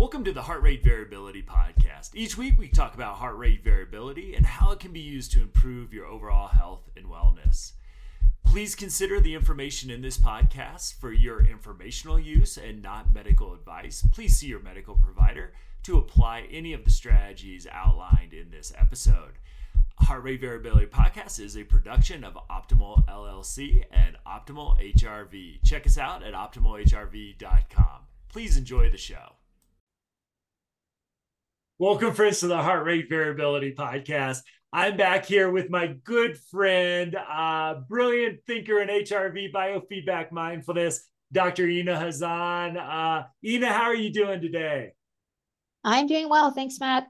Welcome to the Heart Rate Variability Podcast. Each week we talk about heart rate variability and how it can be used to improve your overall health and wellness. Please consider the information in this podcast for your informational use and not medical advice. Please see your medical provider to apply any of the strategies outlined in this episode. Heart Rate Variability Podcast is a production of Optimal LLC and Optimal HRV. Check us out at optimalhrv.com. Please enjoy the show. Welcome, friends, to the Heart Rate Variability Podcast. I'm back here with my good friend, brilliant thinker in HRV, biofeedback, mindfulness, Dr. Inna Khazan. Inna, how are you doing today? I'm doing well. Thanks, Matt.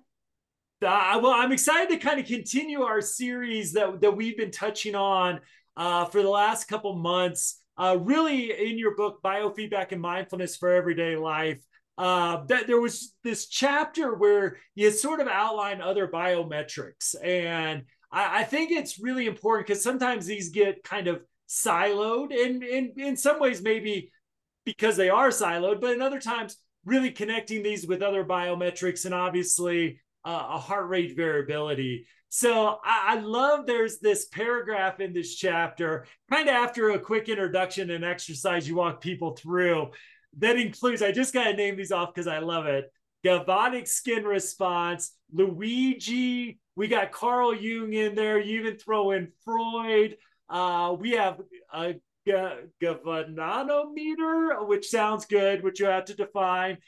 Well, I'm excited to kind of continue our series that we've been touching on for the last couple months, really in your book, Biofeedback and Mindfulness for Everyday Life. That there was this chapter where you sort of outline other biometrics. And I think it's really important because sometimes these get kind of siloed, and in some ways maybe because they are siloed, but in other times really connecting these with other biometrics and obviously a heart rate variability. So I love there's this paragraph in this chapter, kind of after a quick introduction and exercise you walk people through, that includes, I just got to name these off because I love it, Galvanic skin response, Luigi, we got Carl Jung in there, you even throw in Freud, we have a galvanometer, which sounds good, which you have to define.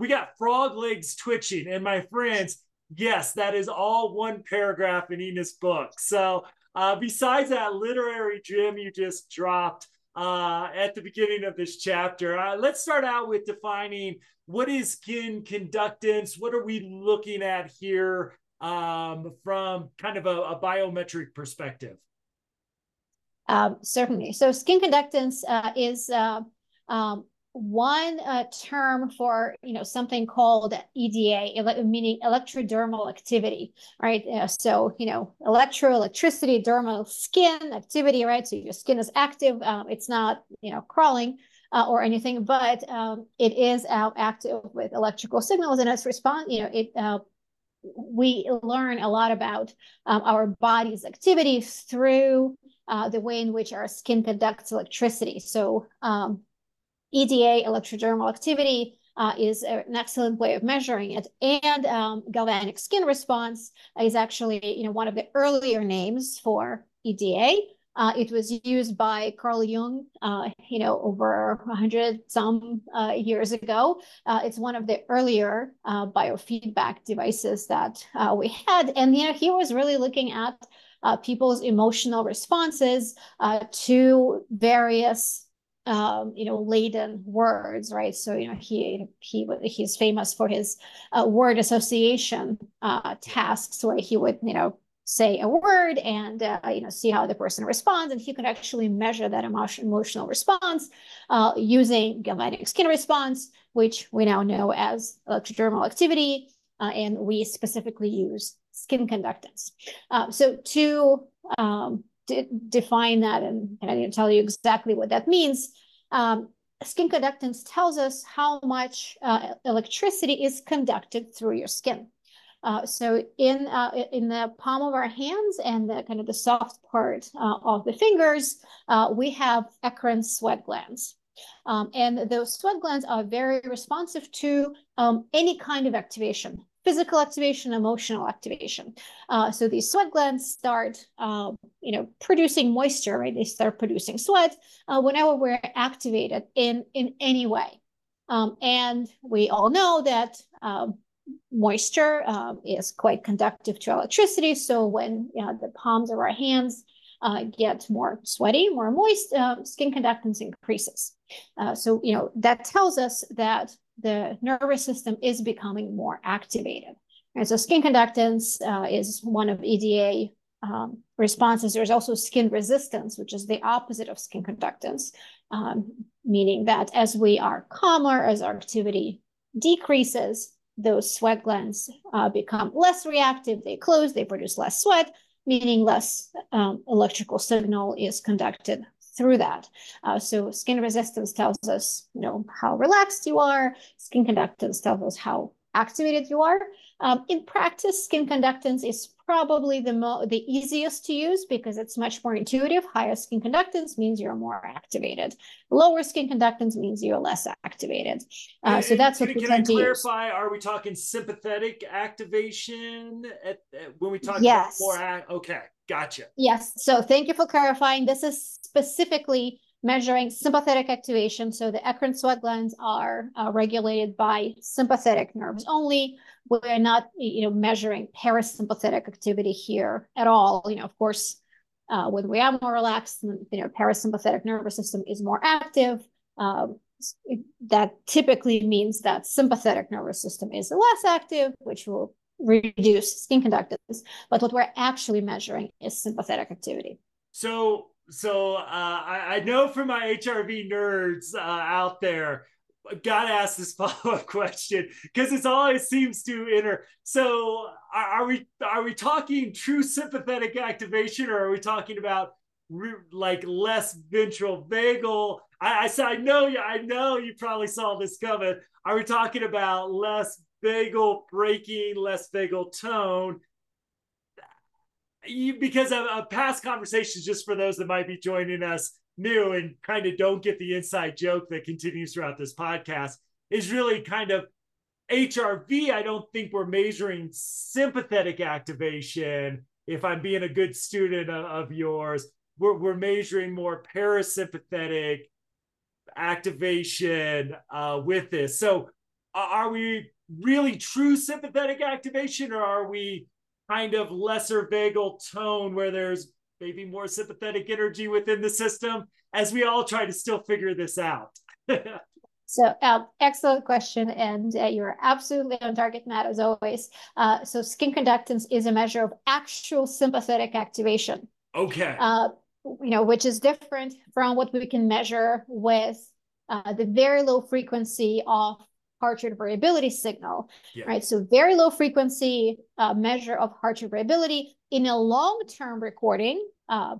We got frog legs twitching, and my friends, yes, that is all one paragraph in Ina's book. So besides that literary gem you just dropped, at the beginning of this chapter. Let's start out with defining what is skin conductance. What are we looking at here from kind of a biometric perspective? Certainly. So skin conductance is one term for something called EDA, meaning electrodermal activity, right? Electricity, dermal, skin activity, right? So your skin is active. It's not crawling or anything, but it is active with electrical signals, and its response, we learn a lot about our body's activity through the way in which our skin conducts electricity. So EDA, electrodermal activity, is an excellent way of measuring it. And galvanic skin response is actually, one of the earlier names for EDA. It was used by Carl Jung, over 100-some years ago. It's one of the earlier biofeedback devices that we had. And, he was really looking at people's emotional responses to various laden words, right? So, he's famous for his word association tasks, where he would, say a word and, see how the person responds. And he could actually measure that emotional response using galvanic skin response, which we now know as electrodermal activity. And we specifically use skin conductance. So to define that, and I didn't tell you exactly what that means. Skin conductance tells us how much electricity is conducted through your skin. So in the palm of our hands and the kind of the soft part of the fingers, we have eccrine sweat glands. And those sweat glands are very responsive to any kind of activation, physical activation, emotional activation. So these sweat glands start, producing moisture, right? They start producing sweat whenever we're activated in any way. And we all know that moisture is quite conductive to electricity. So when the palms of our hands get more sweaty, more moist, skin conductance increases. So, that tells us that the nervous system is becoming more activated. And so skin conductance is one of EDA responses. There's also skin resistance, which is the opposite of skin conductance, meaning that as we are calmer, as our activity decreases, those sweat glands become less reactive. They close, they produce less sweat, meaning less electrical signal is conducted through that. So skin resistance tells us, you know, how relaxed you are. Skin conductance tells us how activated you are. In practice, skin conductance is probably the easiest to use because it's much more intuitive. Higher skin conductance means you're more activated. Lower skin conductance means you're less activated. So that's what we tend to use. Can I clarify? Are we talking sympathetic activation when we talk about more? Okay, gotcha. Yes. So thank you for clarifying. This is specifically measuring sympathetic activation. So the eccrine sweat glands are regulated by sympathetic nerves only. We're not, you know, measuring parasympathetic activity here at all. You know, of course, when we are more relaxed, you know, parasympathetic nervous system is more active. That typically means that sympathetic nervous system is less active, which will reduce skin conductance. But what we're actually measuring is sympathetic activity. So I know for my HRV nerds out there, I've got to ask this follow-up question because it's always seems to enter. So are we talking true sympathetic activation, or are we talking about like less ventral vagal? I know you probably saw this coming. Are we talking about less vagal breaking, less vagal tone? Because of past conversations, just for those that might be joining us new and kind of don't get the inside joke that continues throughout this podcast, is really kind of HRV. I don't think we're measuring sympathetic activation. If I'm being a good student of yours, we're measuring more parasympathetic activation with this. So are we really true sympathetic activation, or are we kind of lesser vagal tone where there's maybe more sympathetic energy within the system as we all try to still figure this out? So excellent question. And you're absolutely on target, Matt, as always. So skin conductance is a measure of actual sympathetic activation. Okay. You know, which is different from what we can measure with the very low frequency of heart rate variability signal, right? So very low frequency measure of heart rate variability in a long-term recording,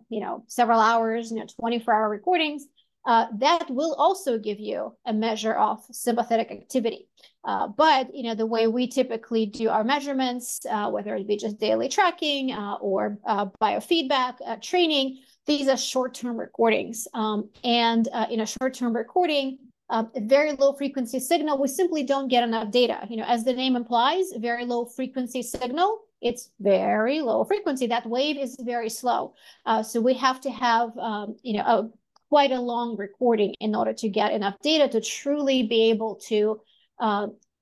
you know, several hours, you know, 24-hour recordings, that will also give you a measure of sympathetic activity. But, you know, the way we typically do our measurements, whether it be just daily tracking or biofeedback training, these are short-term recordings. And in a short-term recording, a very low frequency signal, we simply don't get enough data. You know, as the name implies, very low frequency signal, it's very low frequency. That wave is very slow. So we have to have, you know, quite a long recording in order to get enough data to truly be able to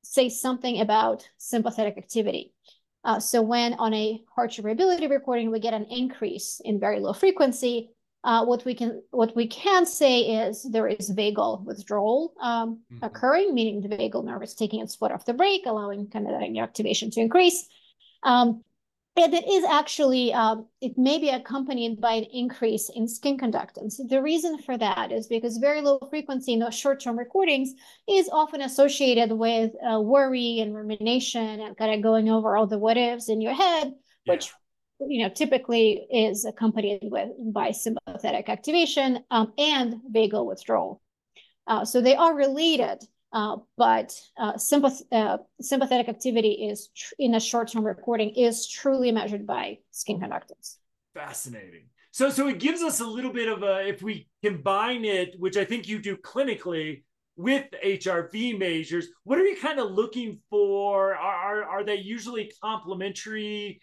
say something about sympathetic activity. So when on a heart variability recording, we get an increase in very low frequency, what we can say is there is vagal withdrawal occurring, meaning the vagal nerve is taking its foot off the brake, allowing kind of that activation to increase. And it is actually, it may be accompanied by an increase in skin conductance. The reason for that is because very low frequency in those short-term recordings is often associated with worry and rumination and kind of going over all the what-ifs in your head, which you know, typically is accompanied by sympathetic activation and vagal withdrawal. So they are related, but sympathetic activity is in a short-term recording is truly measured by skin conductance. Fascinating. So it gives us a little bit of a, if we combine it, which I think you do clinically with HRV measures, what are you kind of looking for? Are they usually complementary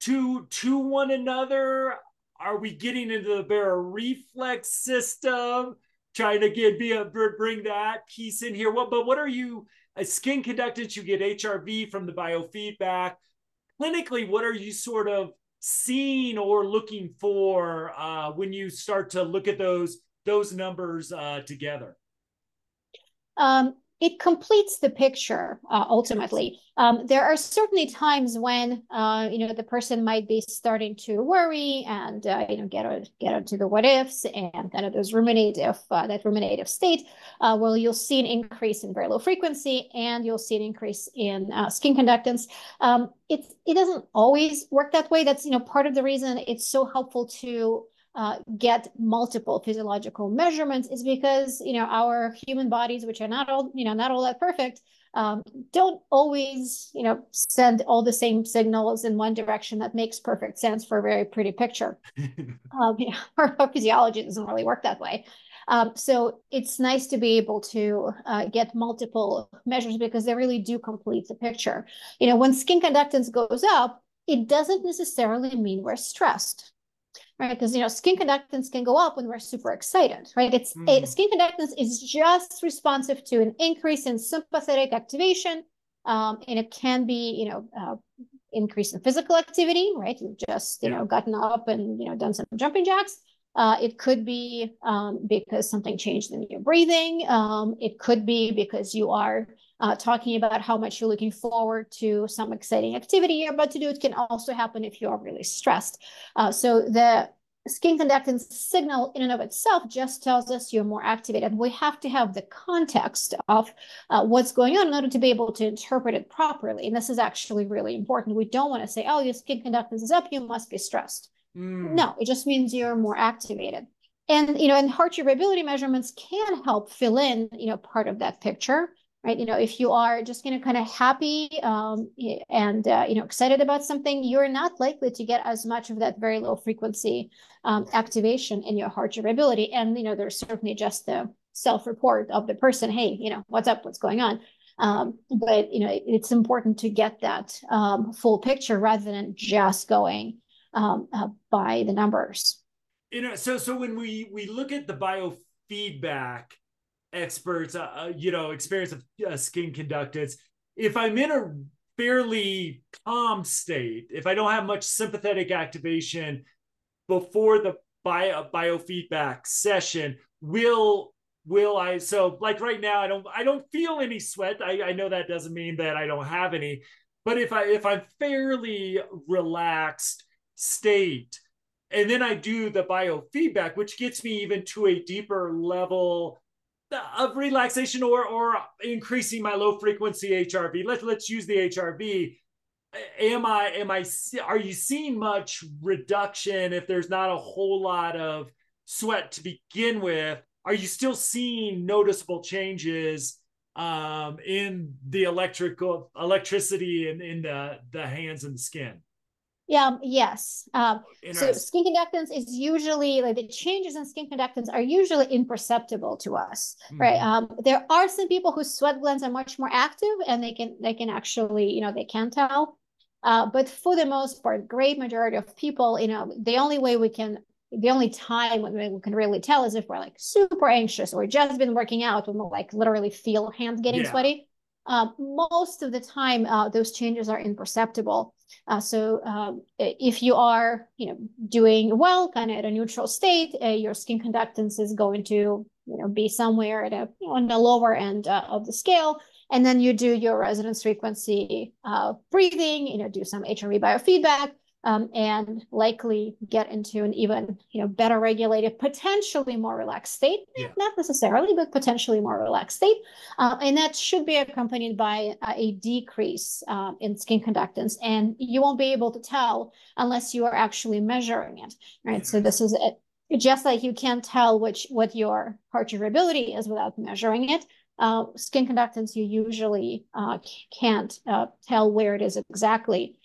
to one another? Are we getting into the baroreflex system, trying to bring that piece in here? But what are you, skin conductance, you get HRV from the biofeedback. Clinically, what are you sort of seeing or looking for when you start to look at those numbers together? It completes the picture, ultimately. There are certainly times when, you know, the person might be starting to worry and, you know, get onto the what-ifs and kind of those ruminative state, well, you'll see an increase in very low frequency and you'll see an increase in skin conductance. It doesn't always work that way. That's, you know, part of the reason it's so helpful to get multiple physiological measurements is because, you know, our human bodies, which are not all, you know, not all that perfect, don't always, you know, send all the same signals in one direction that makes perfect sense for a very pretty picture. You know, our physiology doesn't really work that way. So it's nice to be able to get multiple measures because they really do complete the picture. You know, when skin conductance goes up, it doesn't necessarily mean we're stressed, right? Because, you know, skin conductance can go up when we're super excited, right? It's skin conductance is just responsive to an increase in sympathetic activation, and it can be, you know, increase in physical activity, right? You've just, you know, gotten up and, you know, done some jumping jacks. It could be because something changed in your breathing. It could be because you are talking about how much you're looking forward to some exciting activity you're about to do. It can also happen if you are really stressed. So the skin conductance signal in and of itself just tells us you're more activated. We have to have the context of what's going on in order to be able to interpret it properly. And this is actually really important. We don't want to say, oh, your skin conductance is up, you must be stressed. No, it just means you're more activated. And, you know, and heart variability measurements can help fill in, you know, part of that picture, right? You know, if you are just, you know, kind of happy and, you know, excited about something, you're not likely to get as much of that very low frequency activation in your heart variability. And, you know, there's certainly just the self-report of the person, hey, you know, what's up, what's going on? But, you know, it's important to get that full picture rather than just going by the numbers. You know, so when we look at the biofeedback experts, you know, experience of skin conductance, if I'm in a fairly calm state, if I don't have much sympathetic activation before the biofeedback session, will I, so like right now, I don't feel any sweat. I know that doesn't mean that I don't have any, but if I'm fairly relaxed state, and then I do the biofeedback, which gets me even to a deeper level of relaxation or increasing my low frequency HRV. Let's use the HRV. Are you seeing much reduction if there's not a whole lot of sweat to begin with? Are you still seeing noticeable changes in the electricity and in the hands and the skin? Yeah. Yes. So skin conductance is usually, like, the changes in skin conductance are usually imperceptible to us, right? There are some people whose sweat glands are much more active, and they can actually, you know, they can tell. But for the most part, great majority of people, you know, the only time when we can really tell is if we're like super anxious or just been working out, and we'll like literally feel hands getting sweaty. Most of the time, those changes are imperceptible. If you are, you know, doing well, kind of at a neutral state, your skin conductance is going to, you know, be somewhere at on the lower end of the scale, and then you do your resonance frequency breathing, you know, do some HRV biofeedback, and likely get into an even, you know, better regulated, potentially more relaxed state, not necessarily, but potentially more relaxed state. And that should be accompanied by a decrease in skin conductance. And you won't be able to tell unless you are actually measuring it, right? So this is just like you can't tell what your heart variability is without measuring it. Skin conductance, you usually can't tell where it is exactly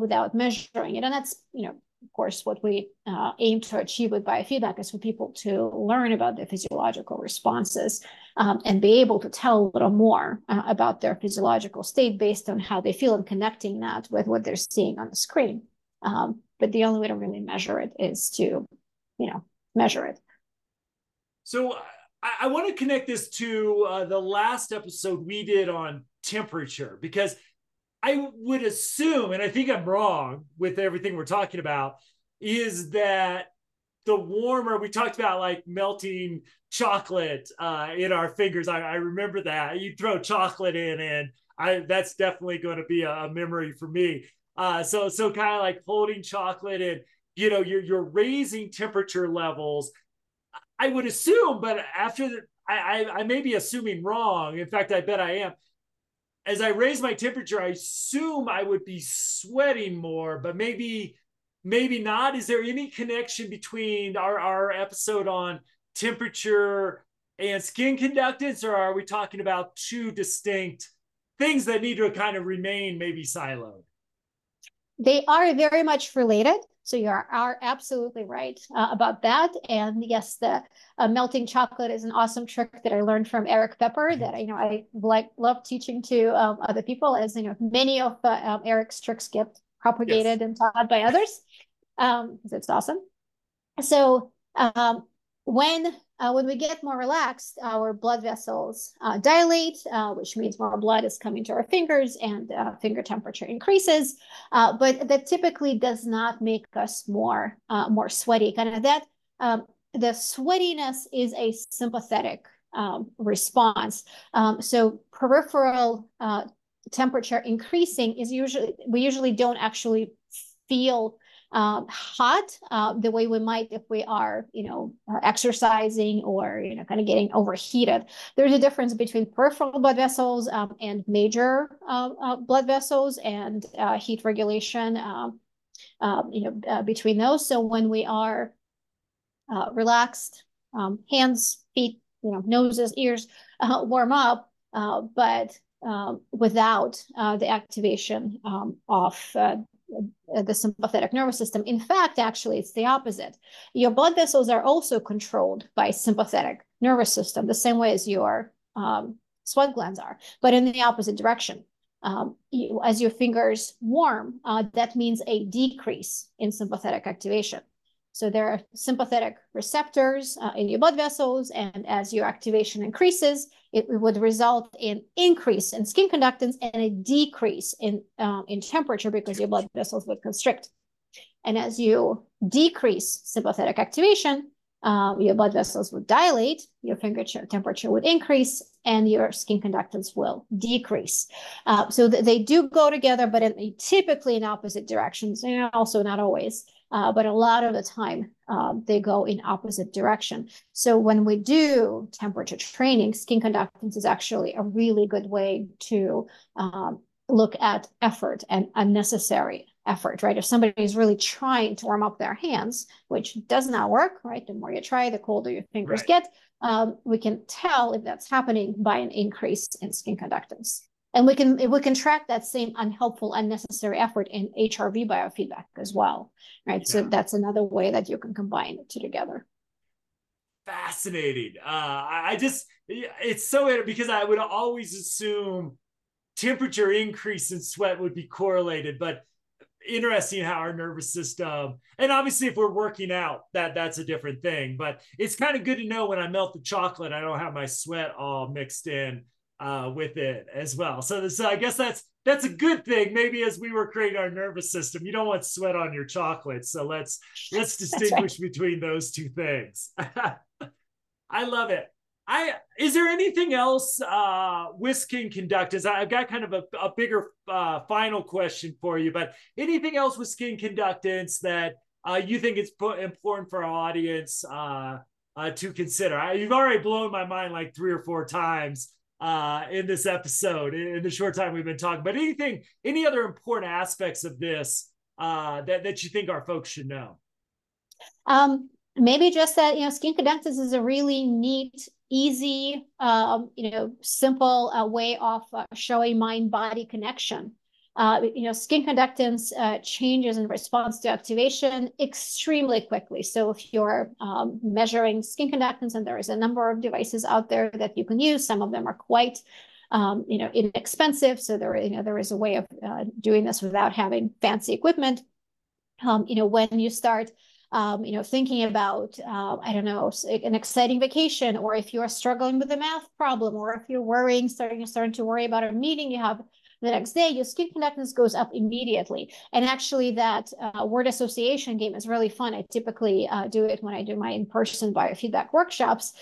without measuring it. And that's, you know, of course, what we aim to achieve with biofeedback is for people to learn about their physiological responses and be able to tell a little more about their physiological state based on how they feel and connecting that with what they're seeing on the screen. But the only way to really measure it is to, you know, measure it. So I want to connect this to the last episode we did on temperature, because I would assume, and I think I'm wrong with everything we're talking about, is that the warmer, we talked about like melting chocolate in our fingers. I remember that. You throw chocolate in and that's definitely going to be a memory for me. So kind of like holding chocolate and, you know, you're raising temperature levels, I would assume, but after the, I may be assuming wrong. In fact, I bet I am. As I raise my temperature, I assume I would be sweating more, but maybe maybe not. Is there any connection between our episode on temperature and skin conductance, or are we talking about two distinct things that need to kind of remain maybe siloed? They are very much related. So you are absolutely right about that. And yes, the melting chocolate is an awesome trick that I learned from Eric Pepper that, you know, I love teaching to other people, as, you know, many of Eric's tricks get propagated and taught by others. It's awesome. So when we get more relaxed, our blood vessels dilate, which means more blood is coming to our fingers and finger temperature increases. But that typically does not make us more more sweaty. Kind of that, the sweatiness is a sympathetic response. So peripheral temperature increasing is usually, we usually don't actually feel hot the way we might if we are, you know, exercising or, you know, kind of getting overheated. There's a difference between peripheral blood vessels and major blood vessels and heat regulation, you know, between those. So when we are relaxed, hands, feet, you know, noses, ears warm up, but without the activation of the sympathetic nervous system. In fact, actually, it's the opposite. Your blood vessels are also controlled by sympathetic nervous system, the same way as your sweat glands are, but in the opposite direction. As your fingers warm, that means a decrease in sympathetic activation. So there are sympathetic receptors in your blood vessels, and as your activation increases, it would result in increase in skin conductance and a decrease in temperature because your blood vessels would constrict. And as you decrease sympathetic activation, your blood vessels would dilate, your finger temperature would increase, and your skin conductance will decrease. So they do go together, but typically in opposite directions, and also not always. But a lot of the time, they go in opposite direction. So when we do temperature training, skin conductance is actually a really good way to look at effort and unnecessary effort, right? If somebody is really trying to warm up their hands, which does not work, right? The more you try, the colder your fingers get. We can tell if that's happening by an increase in skin conductance. And we can track that same unhelpful, unnecessary effort in HRV biofeedback as well, right? Yeah. So that's another way that you can combine the two together. Fascinating. I just, it's so, because I would always assume temperature increase and sweat would be correlated, but interesting how our nervous system, and obviously if we're working out, that's a different thing, but it's kind of good to know when I melt the chocolate, I don't have my sweat all mixed in with it as well. So I guess that's a good thing. Maybe as we were creating our nervous system, you don't want sweat on your chocolate. So let's distinguish between those two things. I love it. Is there anything else with skin conductance? I've got kind of a bigger final question for you, but anything else with skin conductance that you think is important for our audience to consider? You've already blown my mind like 3 or 4 times in this episode, in the short time we've been talking, but any other important aspects of this that you think our folks should know? Maybe just that, you know, skin conductance is a really neat, easy, you know, simple way of showing mind-body connection. You know, skin conductance changes in response to activation extremely quickly. So if you're measuring skin conductance, and there is a number of devices out there that you can use, some of them are quite, you know, inexpensive. So there, you know, there is a way of doing this without having fancy equipment. You know, when you start, you know, thinking about, I don't know, an exciting vacation, or if you are struggling with a math problem, or if you're worrying, starting to worry about a meeting you have the next day, your skin conductance goes up immediately. And actually that word association game is really fun. I typically do it when I do my in-person biofeedback workshops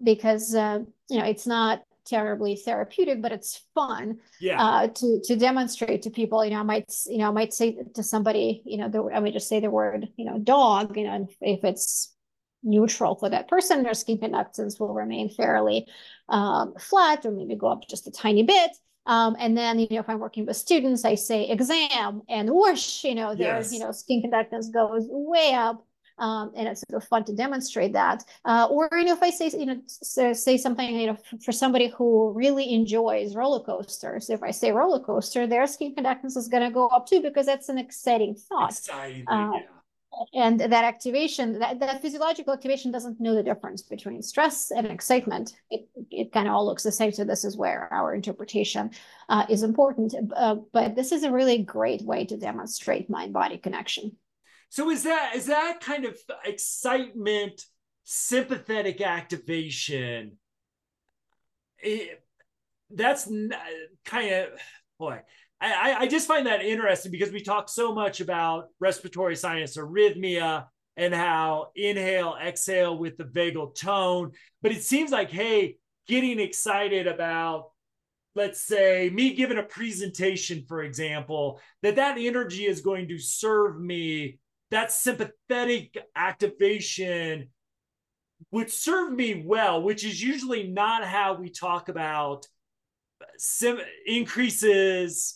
because, you know, it's not terribly therapeutic, but it's fun to demonstrate to people. You know, I might say to somebody, you know, I might just say the word, you know, dog, you know, and if it's neutral for that person, their skin conductance will remain fairly flat or maybe go up just a tiny bit. And then, if I'm working with students, I say exam and whoosh, there's, skin conductance goes way up. And it's sort of fun to demonstrate that. Or, if I say, say something, for somebody who really enjoys roller coasters, if I say roller coaster, their skin conductance is going to go up too, because that's an exciting thought. Exciting, yeah. And that activation, that physiological activation doesn't know the difference between stress and excitement. It kind of all looks the same. So this is where our interpretation is important. But this is a really great way to demonstrate mind-body connection. So is that kind of excitement, sympathetic activation? I just find that interesting, because we talk so much about respiratory science, arrhythmia, and how inhale, exhale with the vagal tone. But it seems like, hey, getting excited about, let's say, me giving a presentation, for example, that energy is going to serve me. That sympathetic activation would serve me well, which is usually not how we talk about increases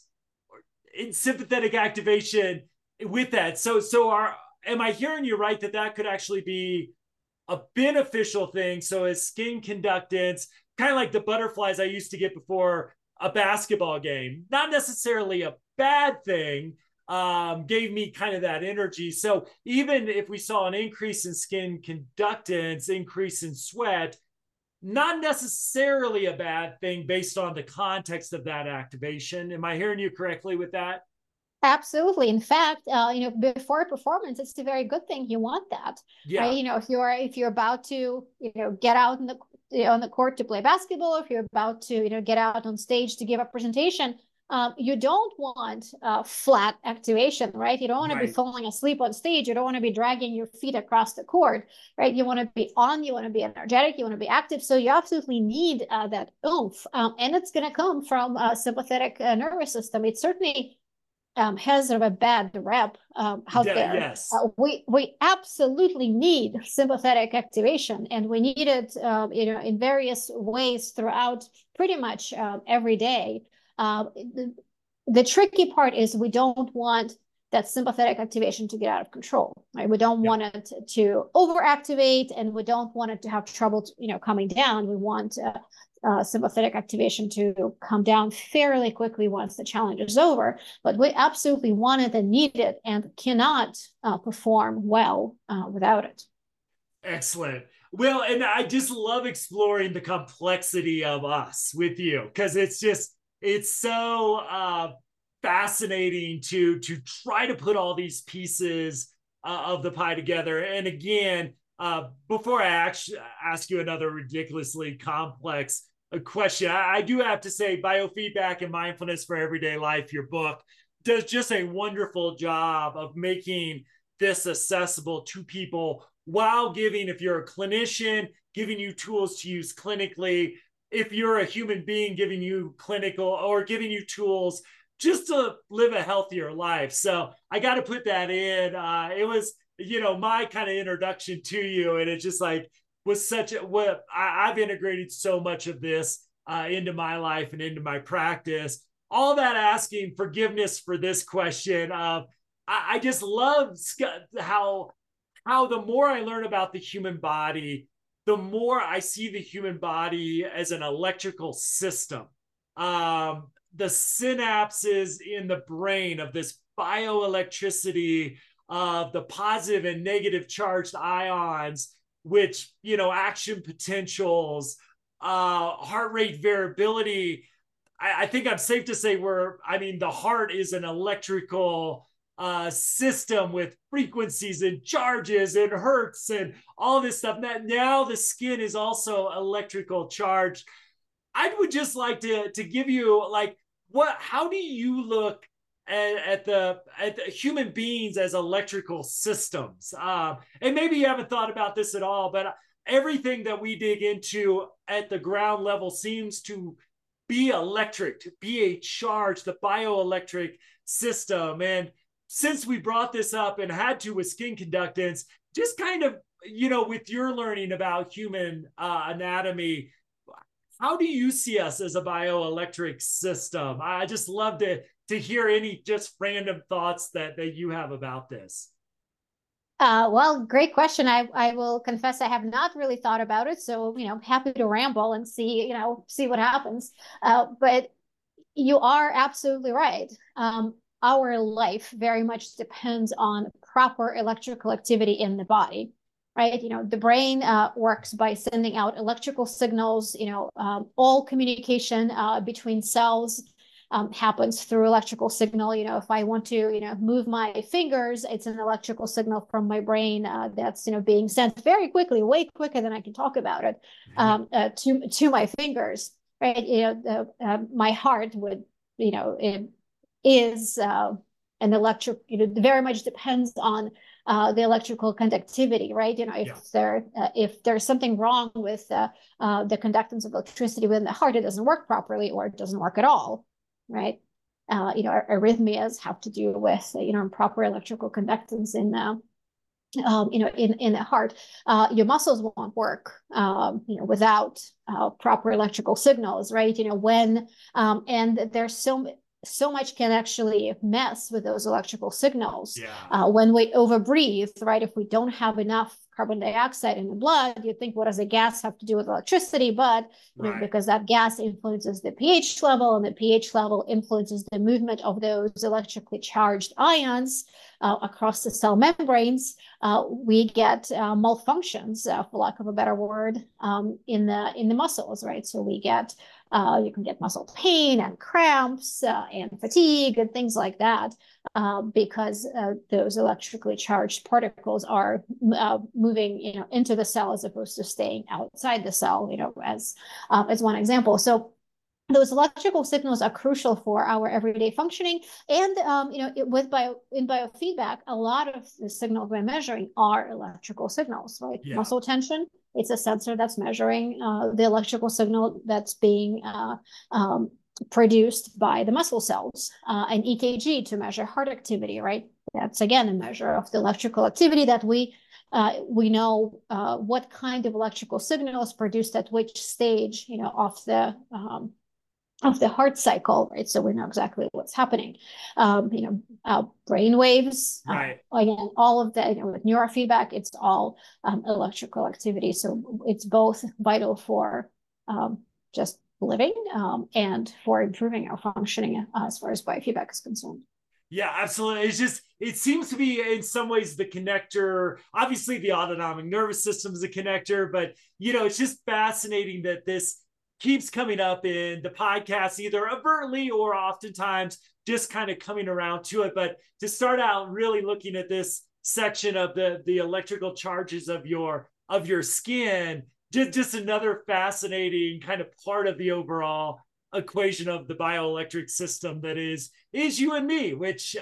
in sympathetic activation with that. Am I hearing you right, that could actually be a beneficial thing? So as skin conductance, kind of like the butterflies I used to get before a basketball game, not necessarily a bad thing, gave me kind of that energy. So even if we saw an increase in skin conductance, increase in sweat, not necessarily a bad thing based on the context of that activation. Am I hearing you correctly with that? Absolutely. In fact, before a performance, it's a very good thing. You want that, right? If you're about to, get out on the court to play basketball, if you're about to, get out on stage to give a presentation, you don't want flat activation, right? You don't want to be falling asleep on stage. You don't want to be dragging your feet across the court, right? You want to be on, you want to be energetic, you want to be active. So you absolutely need that oomph. And it's going to come from sympathetic nervous system. It certainly has sort of a bad rep out there. Yes. We absolutely need sympathetic activation, and we need it in various ways throughout pretty much every day. The tricky part is we don't want that sympathetic activation to get out of control, right? We don't want it to overactivate, and we don't want it to have trouble, coming down. We want sympathetic activation to come down fairly quickly once the challenge is over. But we absolutely want it and need it, and cannot perform well without it. Excellent. Well, and I just love exploring the complexity of us with you, because it's so fascinating to try to put all these pieces of the pie together. And again, before I actually ask you another ridiculously complex question, I do have to say, Biofeedback and Mindfulness for Everyday Life, your book, does just a wonderful job of making this accessible to people while giving, if you're a clinician, giving you tools to use clinically, if you're a human being, giving you clinical or giving you tools just to live a healthier life. So I got to put that in. It was, my kind of introduction to you. And it just was such I've integrated so much of this into my life and into my practice. All that asking forgiveness for this question. I just love how the more I learn about the human body, the more I see the human body as an electrical system. The synapses in the brain of this bioelectricity of the positive and negative charged ions, which, action potentials, heart rate variability. I think I'm safe to say the heart is an electrical system with frequencies and charges and hertz and all this stuff. Now the skin is also electrical charged. I would just like to give you how do you look at the human beings as electrical systems? And maybe you haven't thought about this at all, but everything that we dig into at the ground level seems to be electric, to be a charge, the bioelectric system. And since we brought this up and had to with skin conductance, just kind of, with your learning about human anatomy, How do you see us as a bioelectric system? I just love to hear any just random thoughts that you have about this. Well, great question. I will confess I have not really thought about it. So, happy to ramble and see what happens. But you are absolutely right. Our life very much depends on proper electrical activity in the body, right? The brain works by sending out electrical signals. All communication between cells happens through electrical signal. If I want to, move my fingers, it's an electrical signal from my brain that's, being sent very quickly, way quicker than I can talk about it, to my fingers, right? My heart would, is an electric, very much depends on the electrical conductivity, right? If there's something wrong with the conductance of electricity within the heart, it doesn't work properly or it doesn't work at all. Right, arrhythmias have to do with improper electrical conductance in the heart. Your muscles won't work, without proper electrical signals, right? And there's so much can actually mess with those electrical signals. Yeah. When we overbreathe, right? If we don't have enough carbon dioxide in the blood, you think, what does a gas have to do with electricity? But because that gas influences the pH level, and the pH level influences the movement of those electrically charged ions across the cell membranes, we get malfunctions, for lack of a better word, in the muscles, right? So we get you can get muscle pain and cramps and fatigue and things like that, because those electrically charged particles are moving, into the cell as opposed to staying outside the cell, as one example. So those electrical signals are crucial for our everyday functioning. And, in biofeedback, a lot of the signals we're measuring are electrical signals, right? Yeah. Muscle tension, it's a sensor that's measuring the electrical signal that's being produced by the muscle cells. An EKG to measure heart activity, right? That's, again, a measure of the electrical activity that we know what kind of electrical signal is produced at which stage, of the heart cycle, right? So we know exactly what's happening. Brain waves, right? Again, all of that, with neurofeedback, it's all electrical activity. So it's both vital for just living and for improving our functioning as far as biofeedback is concerned. Yeah, absolutely. It seems to be in some ways the connector. Obviously the autonomic nervous system is a connector, but it's just fascinating that this keeps coming up in the podcast, either overtly or oftentimes just kind of coming around to it. But to start out really looking at this section of the electrical charges of your skin, just another fascinating kind of part of the overall equation of the bioelectric system that is you and me, which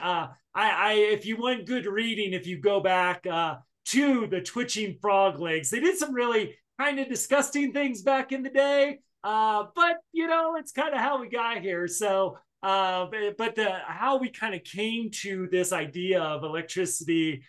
if you want good reading, if you go back to the Twitching Frog Legs, they did some really kind of disgusting things back in the day. But it's kind of how we got here. So, but how we kind of came to this idea of electricity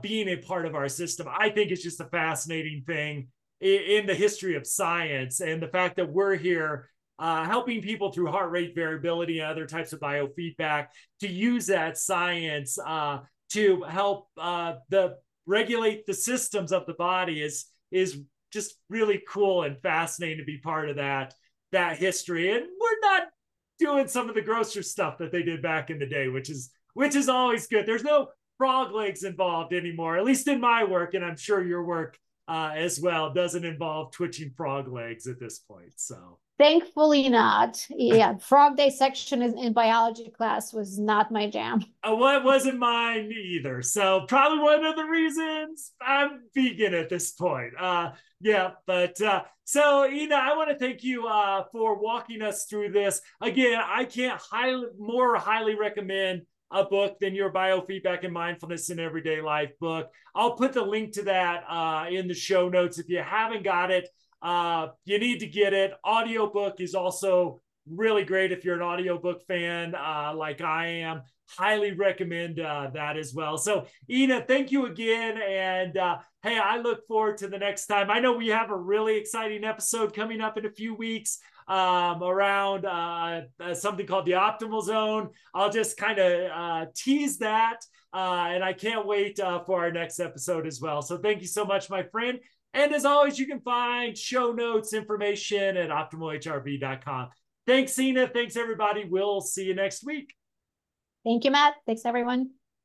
being a part of our system, I think it's just a fascinating thing in the history of science, and the fact that we're here helping people through heart rate variability and other types of biofeedback to use that science to help regulate the systems of the body is just really cool and fascinating to be part of that history. And we're not doing some of the grosser stuff that they did back in the day, which is always good. There's no frog legs involved anymore, at least in my work, and I'm sure your work as well doesn't involve twitching frog legs at this point. So thankfully not. Yeah, frog dissection in biology class was not my jam. Well, it wasn't mine either. So probably one of the reasons I'm vegan at this point. So Inna, I want to thank you for walking us through this. Again, I can't highly recommend a book than your Biofeedback and Mindfulness in Everyday Life book. I'll put the link to that in the show notes. If you haven't got it, you need to get it. Audiobook is also Really great if you're an audiobook fan like I am. Highly recommend that as well. So Inna, thank you again. And hey, I look forward to the next time. I know we have a really exciting episode coming up in a few weeks around something called the Optimal Zone. I'll just kind of tease that. And I can't wait for our next episode as well. So thank you so much, my friend. And as always, you can find show notes, information at optimalhrv.com. Thanks, Inna. Thanks, everybody. We'll see you next week. Thank you, Matt. Thanks, everyone.